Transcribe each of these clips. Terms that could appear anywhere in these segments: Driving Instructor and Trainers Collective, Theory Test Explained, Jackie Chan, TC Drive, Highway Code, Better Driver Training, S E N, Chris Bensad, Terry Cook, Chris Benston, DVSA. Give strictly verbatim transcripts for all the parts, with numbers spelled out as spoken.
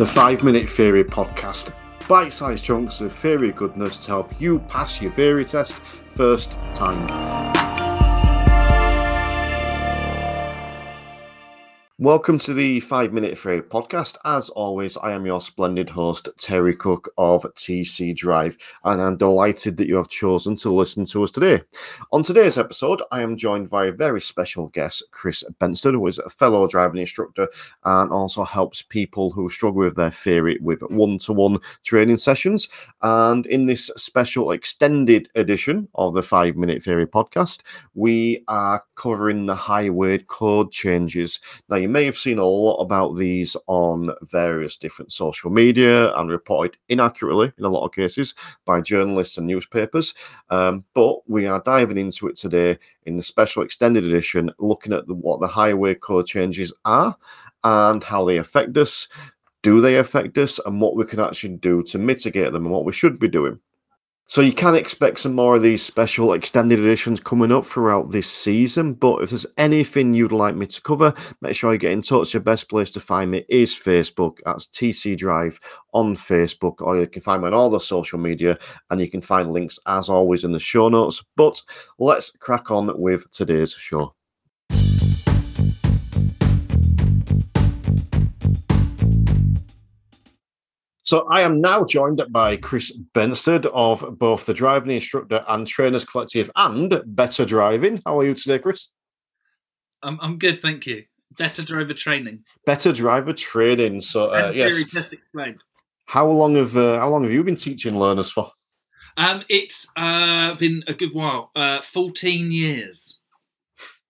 the five minute Theory Podcast. Bite-sized chunks of theory goodness to help you pass your theory test first time. Welcome to the five minute Theory Podcast. As always, I am your splendid host, Terry Cook of T C Drive, and I'm delighted that you have chosen to listen to us today. On today's episode, I am joined by a very special guest, Chris Benston, who is a fellow driving instructor and also helps people who struggle with their theory with one-to-one training sessions. And in this special extended edition of the five minute Theory Podcast, we are covering the Highway Code changes. Now, you may have seen a lot about these on various different social media and reported inaccurately in a lot of cases by journalists and newspapers, um, but we are diving into it today in the special extended edition, looking at the, what the Highway Code changes are and how they affect us, do they affect us, and what we can actually do to mitigate them and what we should be doing. So you can expect some more of these special extended editions coming up throughout this season, but if there's anything you'd like me to cover, make sure you get in touch. The best place to find me is Facebook. That's T C Drive on Facebook, or you can find me on all the social media, and you can find links, as always, in the show notes. But let's crack on with today's show. So I am now joined by Chris Bensad of both the Driving Instructor and Trainers Collective and Better Driving. How are you today, Chris? I'm I'm good, thank you. Better Driver Training. Better Driver Training. So uh, yes. Theory Test Explained. How long have uh, how long have you been teaching learners for? Um, it's uh, been a good while. Uh, fourteen years.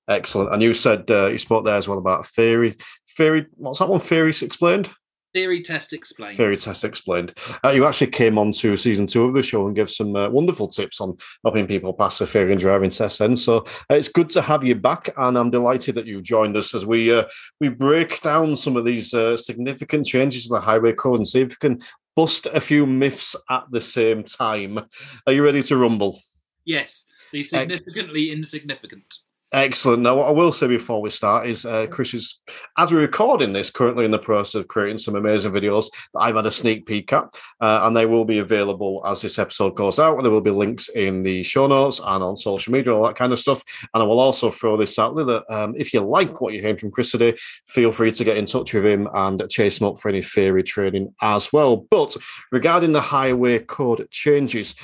Excellent. And you said uh, you spoke there as well about theory. Theory. What's that one? Theory Explained. Theory Test Explained. Theory Test Explained. Uh, you actually came on to season two of the show and gave some uh, wonderful tips on helping people pass their theory and driving tests then. So uh, it's good to have you back, and I'm delighted that you've joined us as we uh, we break down some of these uh, significant changes to the Highway Code and see if we can bust a few myths at the same time. Are you ready to rumble? Yes. The significantly uh, insignificant. Excellent. Now, what I will say before we start is uh, Chris is, as we're recording this, currently in the process of creating some amazing videos that I've had a sneak peek at, uh, and they will be available as this episode goes out, and there will be links in the show notes and on social media, all that kind of stuff. And I will also throw this out there that um, if you like what you're hearing from Chris today, feel free to get in touch with him and chase him up for any theory training as well. But regarding the Highway Code changes,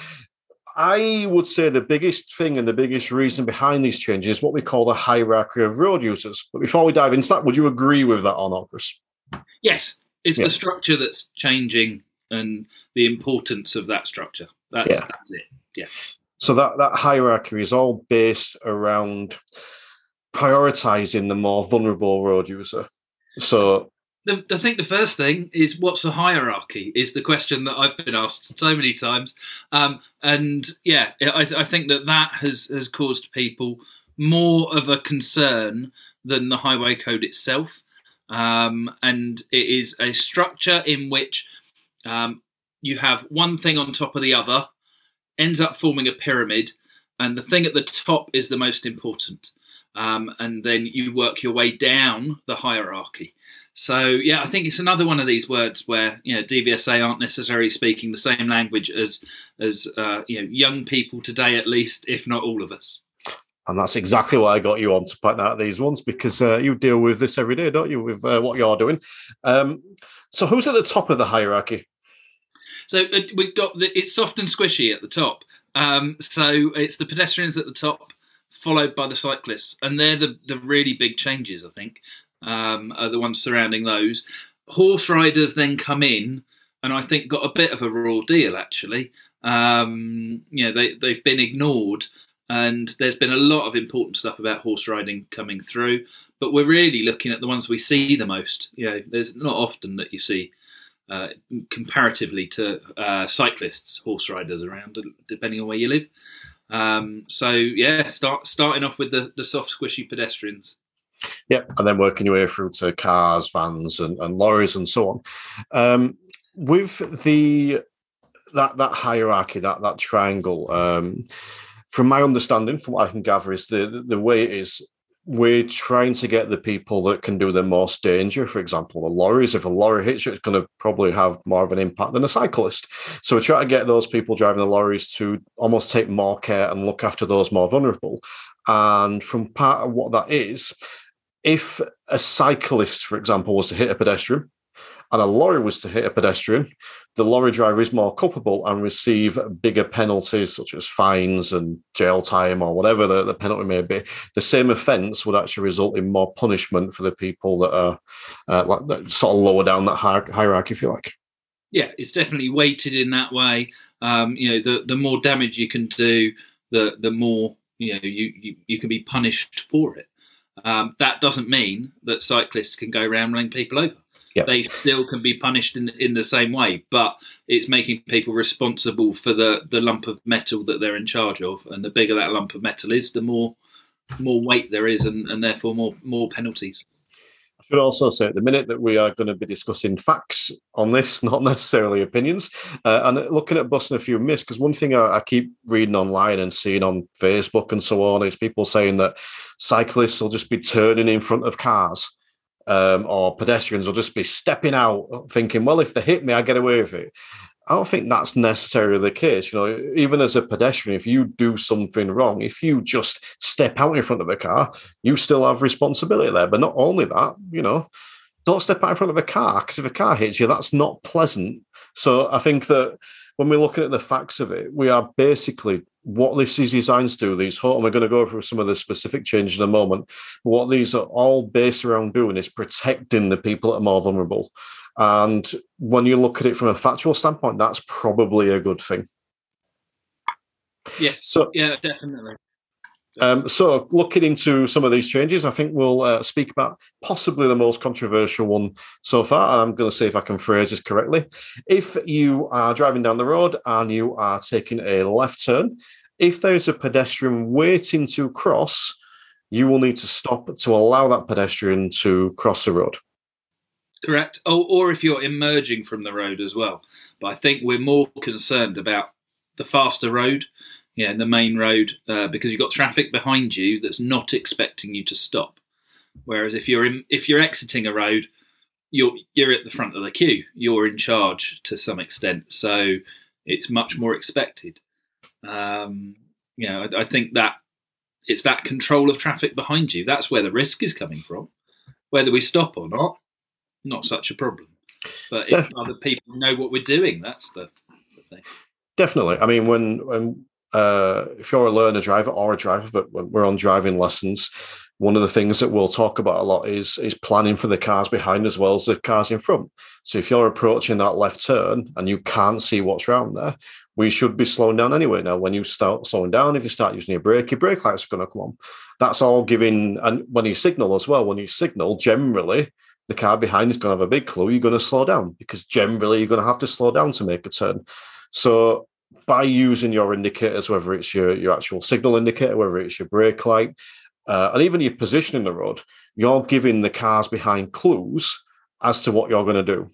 I would say the biggest thing and the biggest reason behind these changes is what we call the hierarchy of road users. But before we dive into that, would you agree with that or not, Chris? Yes, it's yeah. the structure that's changing and the importance of that structure. That's, yeah. that's it, yeah. So that, that hierarchy is all based around prioritising the more vulnerable road user. So... The, I think the first thing is, what's a hierarchy, is the question that I've been asked so many times. Um, and, yeah, I, I think that that has, has caused people more of a concern than the Highway Code itself. Um, and it is a structure in which um, you have one thing on top of the other, ends up forming a pyramid, and the thing at the top is the most important. Um, and then you work your way down the hierarchy. So, yeah, I think it's another one of these words where, you know, D V S A aren't necessarily speaking the same language as, as uh, you know, young people today, at least, if not all of us. And that's exactly why I got you on to point out these ones, because uh, you deal with this every day, don't you, with uh, what you're doing. Um, so who's at the top of the hierarchy? So uh, we've got the, it's soft and squishy at the top. Um, so it's the pedestrians at the top, followed by the cyclists. And they're the, the really big changes, I think. Um, are the ones surrounding those. Horse riders then come in, and I think got a bit of a raw deal, actually. Um, you know, they, they've been ignored, and there's been a lot of important stuff about horse riding coming through, but we're really looking at the ones we see the most. You know, there's not often that you see, uh, comparatively to uh, cyclists, horse riders around, depending on where you live. Um, so, yeah, start starting off with the, the soft, squishy pedestrians. Yep, and then working your way through to cars, vans, and, and lorries, and so on. Um, with the that that hierarchy, that that triangle, um, from my understanding, from what I can gather, is the the, the way it is. we're trying to get the people that can do the most danger. For example, the lorries, if a lorry hits you, it's going to probably have more of an impact than a cyclist. So we try to get those people driving the lorries to almost take more care and look after those more vulnerable. And from part of what that is, if a cyclist, for example, was to hit a pedestrian, and a lorry was to hit a pedestrian, the lorry driver is more culpable and receive bigger penalties, such as fines and jail time or whatever the, the penalty may be. The same offence would actually result in more punishment for the people that are uh, like that sort of lower down that hierarchy, if you like. Yeah, it's definitely weighted in that way. Um, you know, the, the more damage you can do, the the more you know you you, you can be punished for it. Um, that doesn't mean that cyclists can go around running people over. Yep. They still can be punished in, in the same way, but it's making people responsible for the, the lump of metal that they're in charge of. And the bigger that lump of metal is, the more more weight there is and, and therefore more, more penalties. I should also say at the minute that we are going to be discussing facts on this, not necessarily opinions, uh, and looking at busting a few myths, because one thing I, I keep reading online and seeing on Facebook and so on is people saying that cyclists will just be turning in front of cars. Um, or pedestrians will just be stepping out thinking, well, if they hit me, I get away with it. I don't think that's necessarily the case. You know, even as a pedestrian, if you do something wrong, if you just step out in front of a car, you still have responsibility there. But not only that, you know, don't step out in front of a car, because if a car hits you, that's not pleasant. So I think that when we're looking at the facts of it, we are basically what this is designed to do, these, and we're going to go through some of the specific changes in a moment. What these are all based around doing is protecting the people that are more vulnerable. And when you look at it from a factual standpoint, that's probably a good thing. Yes. So, yeah, definitely. Um, so looking into some of these changes, I think we'll uh, speak about possibly the most controversial one so far. And I'm going to see if I can phrase this correctly. If you are driving down the road and you are taking a left turn, if there is a pedestrian waiting to cross, you will need to stop to allow that pedestrian to cross the road. Correct. Oh, or if you're emerging from the road as well. But I think we're more concerned about the faster road. Yeah, and the main road, uh, because you've got traffic behind you that's not expecting you to stop. Whereas if you're in, if you're exiting a road, you're you're at the front of the queue. You're in charge to some extent, so it's much more expected. Um, you know, I, I think that it's that control of traffic behind you. That's where the risk is coming from. Whether we stop or not, not such a problem. But if Def- other people know what we're doing, that's the, the thing. Definitely. I mean, when when Uh, if you're a learner driver or a driver, but we're on driving lessons, one of the things that we'll talk about a lot is is planning for the cars behind as well as the cars in front. So if you're approaching that left turn and you can't see what's around there, we should be slowing down anyway. Now, when you start slowing down, if you start using your brake, your brake lights are going to come on. That's all giving, and when you signal as well, when you signal, generally, the car behind is going to have a big clue. You're going to slow down because generally you're going to have to slow down to make a turn. So by using your indicators, whether it's your, your actual signal indicator, whether it's your brake light, uh, and even your position in the road, you're giving the cars behind clues as to what you're going to do.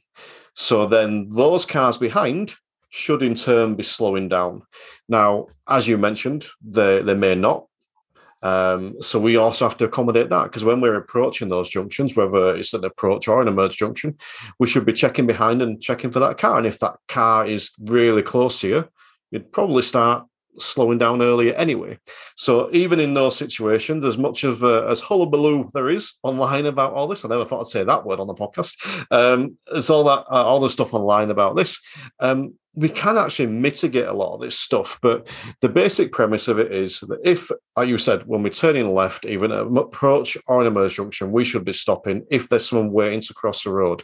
So then those cars behind should in turn be slowing down. Now, as you mentioned, they, they may not. Um, so we also have to accommodate that, because when we're approaching those junctions, whether it's an approach or an emerge junction, we should be checking behind and checking for that car. And if that car is really close to you, you'd probably start slowing down earlier anyway. So even in those situations, as much of uh, as hullabaloo there is online about all this, I never thought I'd say that word on the podcast. Um, there's all that, uh, all the stuff online about this. Um, we can actually mitigate a lot of this stuff, but the basic premise of it is that if, like you said, when we're turning left, even an approach or an emerge junction, we should be stopping if there's someone waiting to cross the road.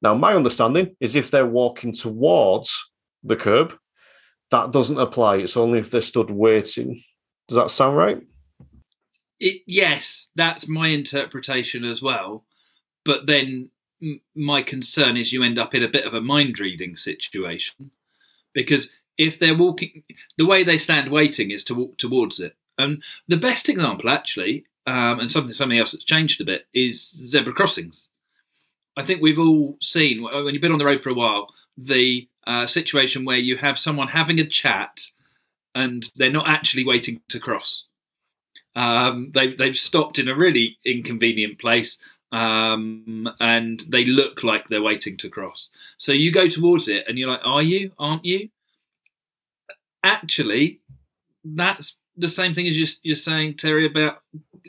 Now, my understanding is if they're walking towards the curb, that doesn't apply. It's only if they're stood waiting. Does that sound right? It, yes, that's my interpretation as well. But then m- my concern is you end up in a bit of a mind-reading situation, because if they're walking, the way they stand waiting is to walk towards it. And the best example, actually, um, and something something else that's changed a bit, is zebra crossings. I think we've all seen, when you've been on the road for a while, the Uh, situation where you have someone having a chat and they're not actually waiting to cross. Um, they, they've stopped in a really inconvenient place, um, and they look like they're waiting to cross. So you go towards it and you're like, are you? Aren't you? Actually, that's the same thing as you're, you're saying, Terry, about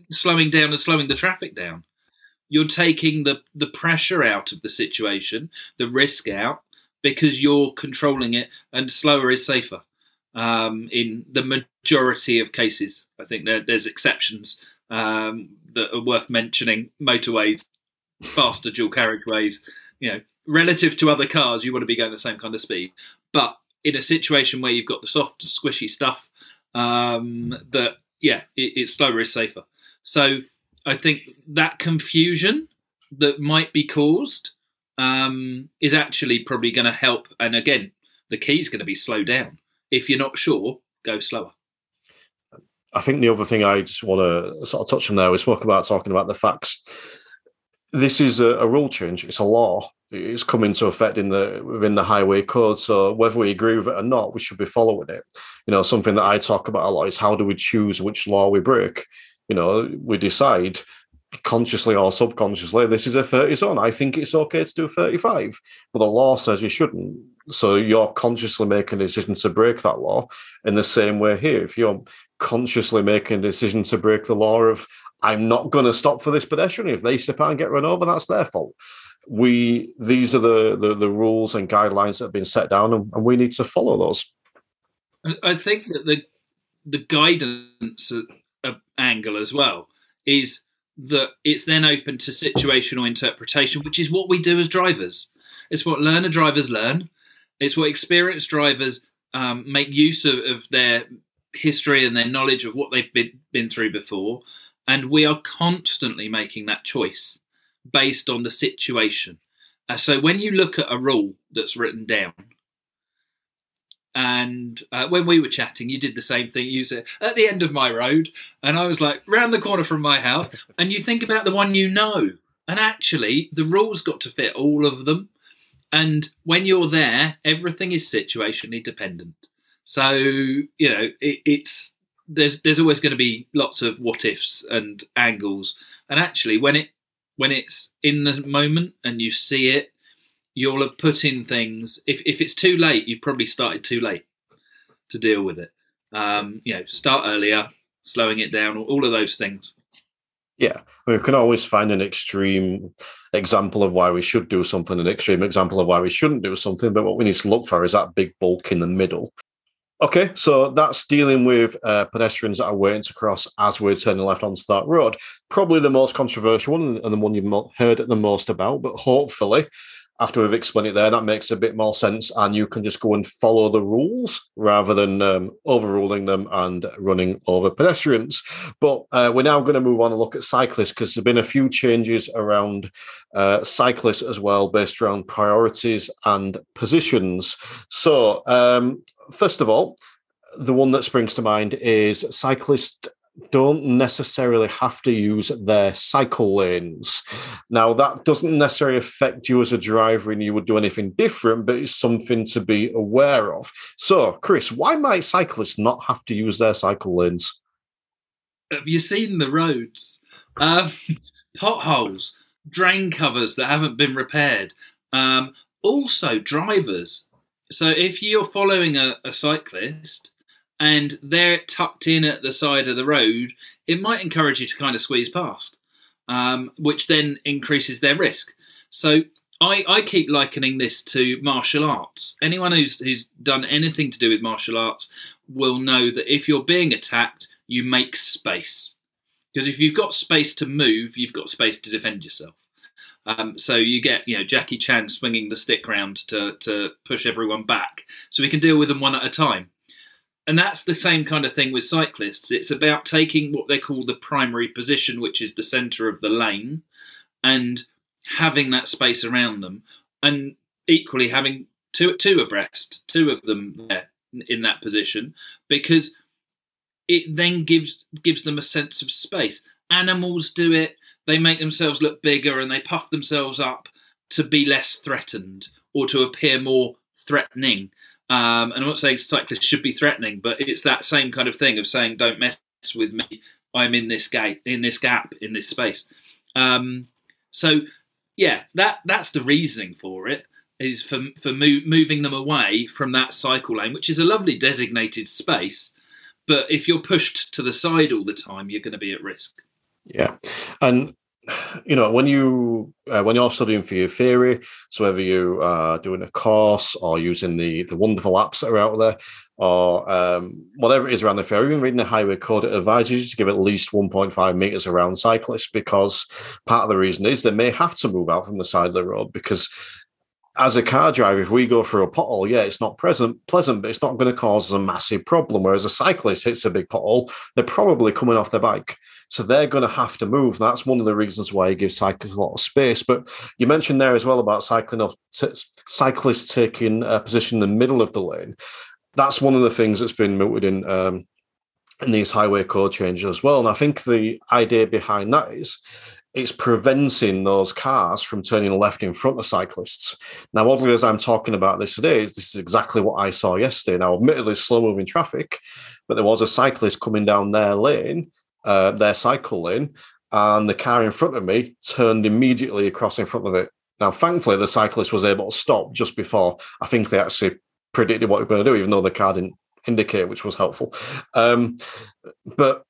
slowing down and slowing the traffic down. You're taking the, the pressure out of the situation, the risk out, because you're controlling it, and slower is safer um, in the majority of cases. I think there, there's exceptions um, that are worth mentioning. Motorways, faster dual carriageways, you know, relative to other cars, you want to be going the same kind of speed. But in a situation where you've got the soft, squishy stuff, um, that, yeah, it, it's slower is safer. So I think that confusion that might be caused um, is actually probably going to help. And again, the key is going to be slow down. If you're not sure, go slower. I think the other thing I just want to sort of touch on there is talk about talking about the facts. This is a, a rule change. It's a law. It's come into effect in the within the Highway Code. So whether we agree with it or not, we should be following it. You know, something that I talk about a lot is how do we choose which law we break? You know, we decide consciously or subconsciously, this is a thirty zone. I think it's okay to do thirty-five. But the law says you shouldn't. So you're consciously making a decision to break that law. In the same way here, if you're consciously making a decision to break the law of, I'm not going to stop for this pedestrian, if they slip out and get run over, that's their fault. We These are the, the, the rules and guidelines that have been set down, and, and we need to follow those. I think that the the guidance angle as well is that it's then open to situational interpretation, which is what we do as drivers. It's what learner drivers learn. It's what experienced drivers um, make use of, of their history and their knowledge of what they've been, been through before. And we are constantly making that choice based on the situation. Uh, so when you look at a rule that's written down, and uh, when we were chatting, you did the same thing. You said, at the end of my road, and I was like, round the corner from my house, and you think about the one you know. And actually, the rule's got to fit all of them. And when you're there, everything is situationally dependent. So, you know, it, it's there's there's always going to be lots of what-ifs and angles. And actually, when it when it's in the moment and you see it, you'll have put in things. If if it's too late, you've probably started too late to deal with it. Um, you know, start earlier, slowing it down, all of those things. Yeah, we can always find an extreme example of why we should do something, an extreme example of why we shouldn't do something. But what we need to look for is that big bulk in the middle. Okay, so that's dealing with uh, pedestrians that are waiting to cross as we're turning left onto that road. Probably the most controversial one and the one you've heard the most about, but hopefully, after we've explained it there, that makes a bit more sense, and you can just go and follow the rules rather than um, overruling them and running over pedestrians. But uh, we're now going to move on and look at cyclists, because there have been a few changes around uh, cyclists as well, based around priorities and positions. So um, first of all, the one that springs to mind is cyclists don't necessarily have to use their cycle lanes. Now, that doesn't necessarily affect you as a driver and you would do anything different, but it's something to be aware of. So, Chris, why might cyclists not have to use their cycle lanes? Have you seen the roads? Um, potholes, drain covers that haven't been repaired. Um, also, drivers. So if you're following a, a cyclist, and they're tucked in at the side of the road, it might encourage you to kind of squeeze past, um, which then increases their risk. So I, I keep likening this to martial arts. Anyone who's, who's done anything to do with martial arts will know that if you're being attacked, you make space. Because if you've got space to move, you've got space to defend yourself. Um, so you get, you know, Jackie Chan swinging the stick round to, to push everyone back. So we can deal with them one at a time. And that's the same kind of thing with cyclists. It's about taking what they call the primary position, which is the centre of the lane, and having that space around them, and equally having two, two abreast, two of them there in that position, because it then gives gives them a sense of space. Animals do it. They make themselves look bigger and they puff themselves up to be less threatened or to appear more threatening. Um, and I'm not saying cyclists should be threatening, but it's that same kind of thing of saying, don't mess with me. I'm in this gate, in this gap, in this space. Um, so, yeah, that that's the reasoning for it, is for for move, moving them away from that cycle lane, which is a lovely designated space. But if you're pushed to the side all the time, you're going to be at risk. Yeah. And, you know, when, you, uh, when you're studying for your theory, so whether you are doing a course or using the, the wonderful apps that are out there, or um, whatever it is around the theory, even reading the highway code, it advises you to give at least one point five metres around cyclists, because part of the reason is they may have to move out from the side of the road, because as a car driver, if we go through a pothole, yeah, it's not present, pleasant, but it's not going to cause a massive problem. Whereas a cyclist hits a big pothole, they're probably coming off their bike. So they're going to have to move. And that's one of the reasons why you give cyclists a lot of space. But you mentioned there as well about cycling up, t- cyclists taking a position in the middle of the lane. That's one of the things that's been mooted in, um, in these highway code changes as well. And I think the idea behind that is it's preventing those cars from turning left in front of cyclists. Now, oddly, as I'm talking about this today, this is exactly what I saw yesterday. Now, admittedly, slow-moving traffic, but there was a cyclist coming down their lane, uh, their cycle lane, and the car in front of me turned immediately across in front of it. Now, thankfully, the cyclist was able to stop just before, I think they actually predicted what they were going to do, even though the car didn't indicate, which was helpful. Um, but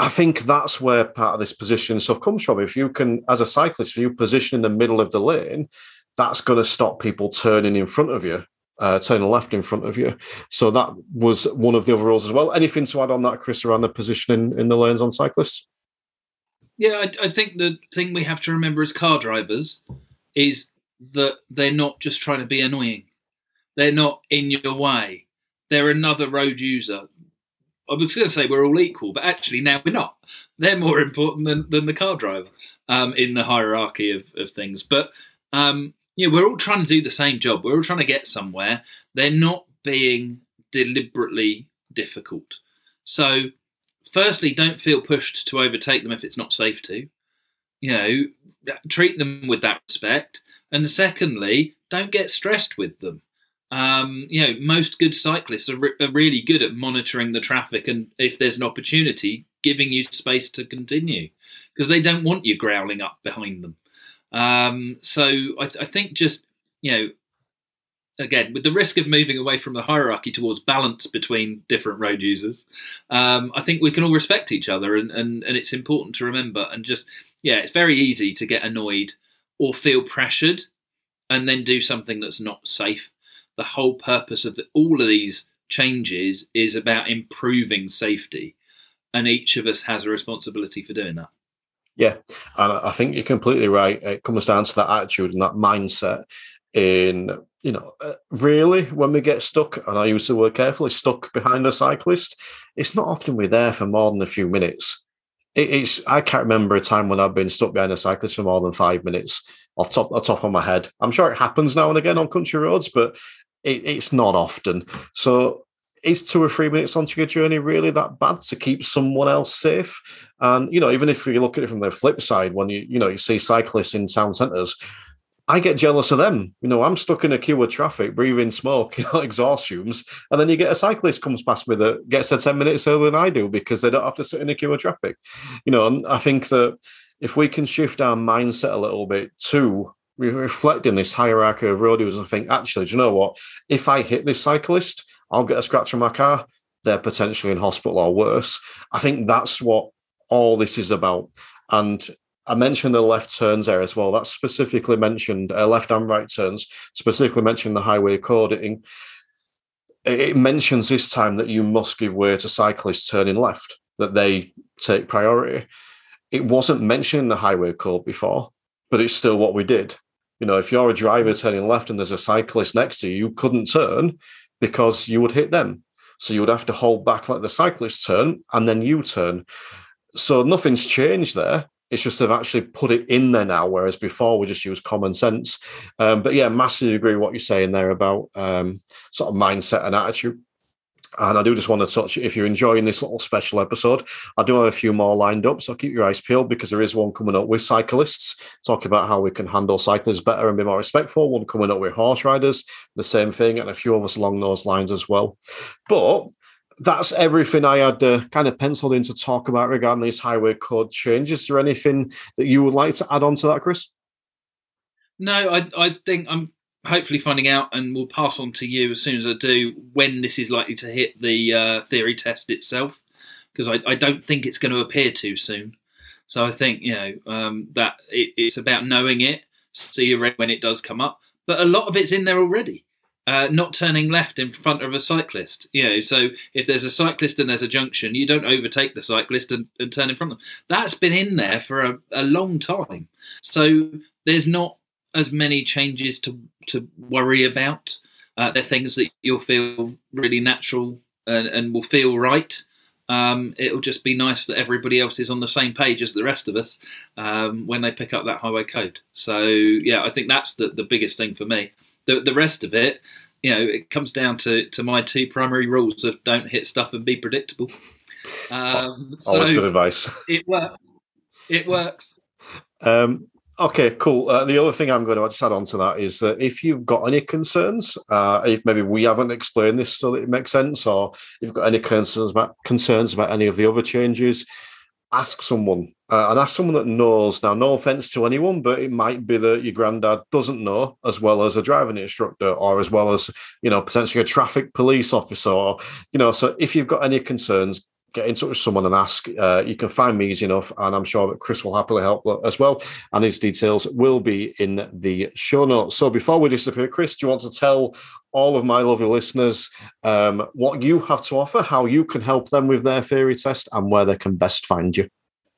I think that's where part of this position stuff comes from. If you can, as a cyclist, if you position in the middle of the lane, that's going to stop people turning in front of you, uh, turning left in front of you. So that was one of the other rules as well. Anything to add on that, Chris, around the positioning in the lanes on cyclists? Yeah, I, I think the thing we have to remember as car drivers is that they're not just trying to be annoying. They're not in your way. They're another road user. I was going to say we're all equal, but actually now we're not. They're more important than, than the car driver um, in the hierarchy of, of things. But um, you know, we're all trying to do the same job. We're all trying to get somewhere. They're not being deliberately difficult. So firstly, don't feel pushed to overtake them if it's not safe to. You know, treat them with that respect. And secondly, don't get stressed with them. Um, you know, most good cyclists are, re- are really good at monitoring the traffic, and if there's an opportunity, giving you space to continue, because they don't want you growling up behind them. Um, so I, th- I think just, you know, again, with the risk of moving away from the hierarchy towards balance between different road users, um, I think we can all respect each other, and, and, and it's important to remember. And just, yeah, it's very easy to get annoyed or feel pressured and then do something that's not safe. The whole purpose of the, all of these changes is about improving safety, and each of us has a responsibility for doing that. Yeah, and I think you're completely right. It comes down to that attitude and that mindset in, you know, really when we get stuck, and I use the word carefully, stuck behind a cyclist, it's not often we're there for more than a few minutes. It's, I can't remember a time when I've been stuck behind a cyclist for more than five minutes off top, off top of my head. I'm sure it happens now and again on country roads, but it, it's not often. So is two or three minutes onto your journey really that bad to keep someone else safe? And, you know, even if you look at it from the flip side, when you, you know, you see cyclists in town centres, I get jealous of them. You know, I'm stuck in a queue of traffic, breathing smoke, you know, exhaust fumes, and then you get a cyclist comes past me that gets there ten minutes earlier than I do because they don't have to sit in a queue of traffic. You know, and I think that if we can shift our mindset a little bit to reflecting this hierarchy of road users and think, actually, do you know what? If I hit this cyclist, I'll get a scratch on my car. They're potentially in hospital or worse. I think that's what all this is about. And I mentioned the left turns there as well. That's specifically mentioned, uh, left and right turns, specifically mentioned the highway code. It, it mentions this time that you must give way to cyclists turning left, that they take priority. It wasn't mentioned in the highway code before, but it's still what we did. You know, if you're a driver turning left and there's a cyclist next to you, you couldn't turn because you would hit them. So you would have to hold back, let the cyclist turn, and then you turn. So nothing's changed there. It's just they've actually put it in there now, whereas before we just used common sense. Um, but yeah, massively agree with what you're saying there about um, sort of mindset and attitude. And I do just want to touch, if you're enjoying this little special episode, I do have a few more lined up, so keep your eyes peeled because there is one coming up with cyclists, talking about how we can handle cyclists better and be more respectful. One coming up with horse riders, the same thing, and a few of us along those lines as well. But that's everything I had uh, kind of penciled in to talk about regarding these highway code changes. Is there anything that you would like to add on to that, Chris? No, I, I think I'm hopefully finding out, and we'll pass on to you as soon as I do, when this is likely to hit the uh, theory test itself, because I, I don't think it's going to appear too soon. So I think, you know, um, that it, it's about knowing it, so you're ready when it does come up. But a lot of it's in there already. Uh, not turning left in front of a cyclist. You know, so if there's a cyclist and there's a junction, you don't overtake the cyclist and, and turn in front of them. That's been in there for a, a long time. So there's not as many changes to, to worry about. Uh, they're things that you'll feel really natural and, and will feel right. Um, it'll just be nice that everybody else is on the same page as the rest of us um, when they pick up that highway code. So, yeah, I think that's the, the biggest thing for me. The, the rest of it, you know, it comes down to, to my two primary rules of don't hit stuff and be predictable. Um, Always so good advice. It works. It works. Um, okay, cool. Uh, the other thing I'm going to just add on to that is that if you've got any concerns, uh, if maybe we haven't explained this so that it makes sense, or you've got any concerns about, concerns about any of the other changes, ask someone uh, and ask someone that knows. Now, no offense to anyone, but it might be that your granddad doesn't know as well as a driving instructor, or as well as, you know, potentially a traffic police officer, or, you know, so if you've got any concerns, get in touch with someone and ask. Uh, you can find me easy enough, and I'm sure that Chris will happily help as well. And his details will be in the show notes. So before we disappear, Chris, do you want to tell all of my lovely listeners um, what you have to offer, how you can help them with their theory test, and where they can best find you?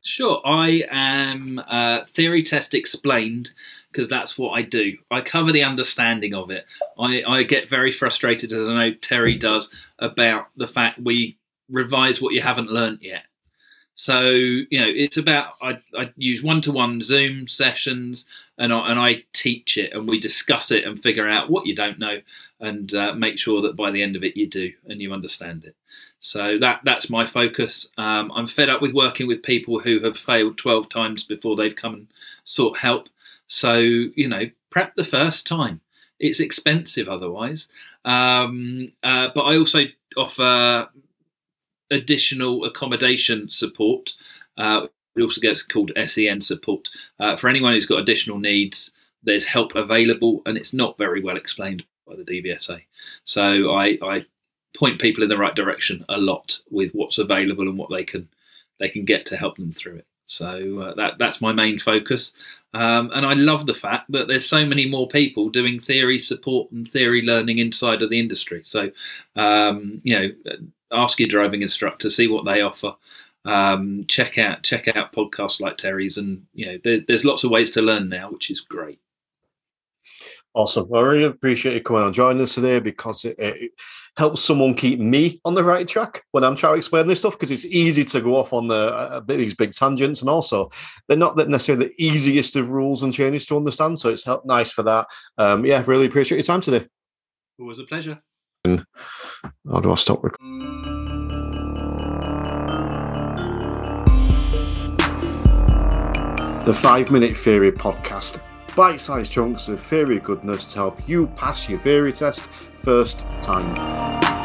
Sure. I am uh, Theory Test Explained, because that's what I do. I cover the understanding of it. I, I get very frustrated, as I know Terry does, about the fact we revise what you haven't learned yet. So, you know, it's about, I, I use one-to-one Zoom sessions, and I, and I teach it, and we discuss it and figure out what you don't know, and uh, make sure that by the end of it you do and you understand it. So that that's my focus. Um, I'm fed up with working with people who have failed twelve times before they've come and sought help. So, you know, prep the first time. It's expensive otherwise. Um, uh, but I also offer additional accommodation support. Uh, it also gets called S E N support. Uh, for anyone who's got additional needs, there's help available, and it's not very well explained by the D V S A. So I, I point people in the right direction a lot with what's available and what they can they can get to help them through it. So uh, that that's my main focus. Um, and I love the fact that there's so many more people doing theory support and theory learning inside of the industry. So, um, you know, ask your driving instructor, see what they offer. Um, check out check out podcasts like Terry's, and, you know, there, there's lots of ways to learn now, which is great. Awesome. Well, I really appreciate you coming and joining us today, because it, it helps someone keep me on the right track when I'm trying to explain this stuff, because it's easy to go off on the uh, these big tangents, and also they're not necessarily the easiest of rules and changes to understand, so it's helped nice for that. Um, yeah, really appreciate your time today. Always a pleasure. And how do I stop recording? The Five-Minute Theory Podcast. Bite-sized chunks of theory goodness to help you pass your theory test first time.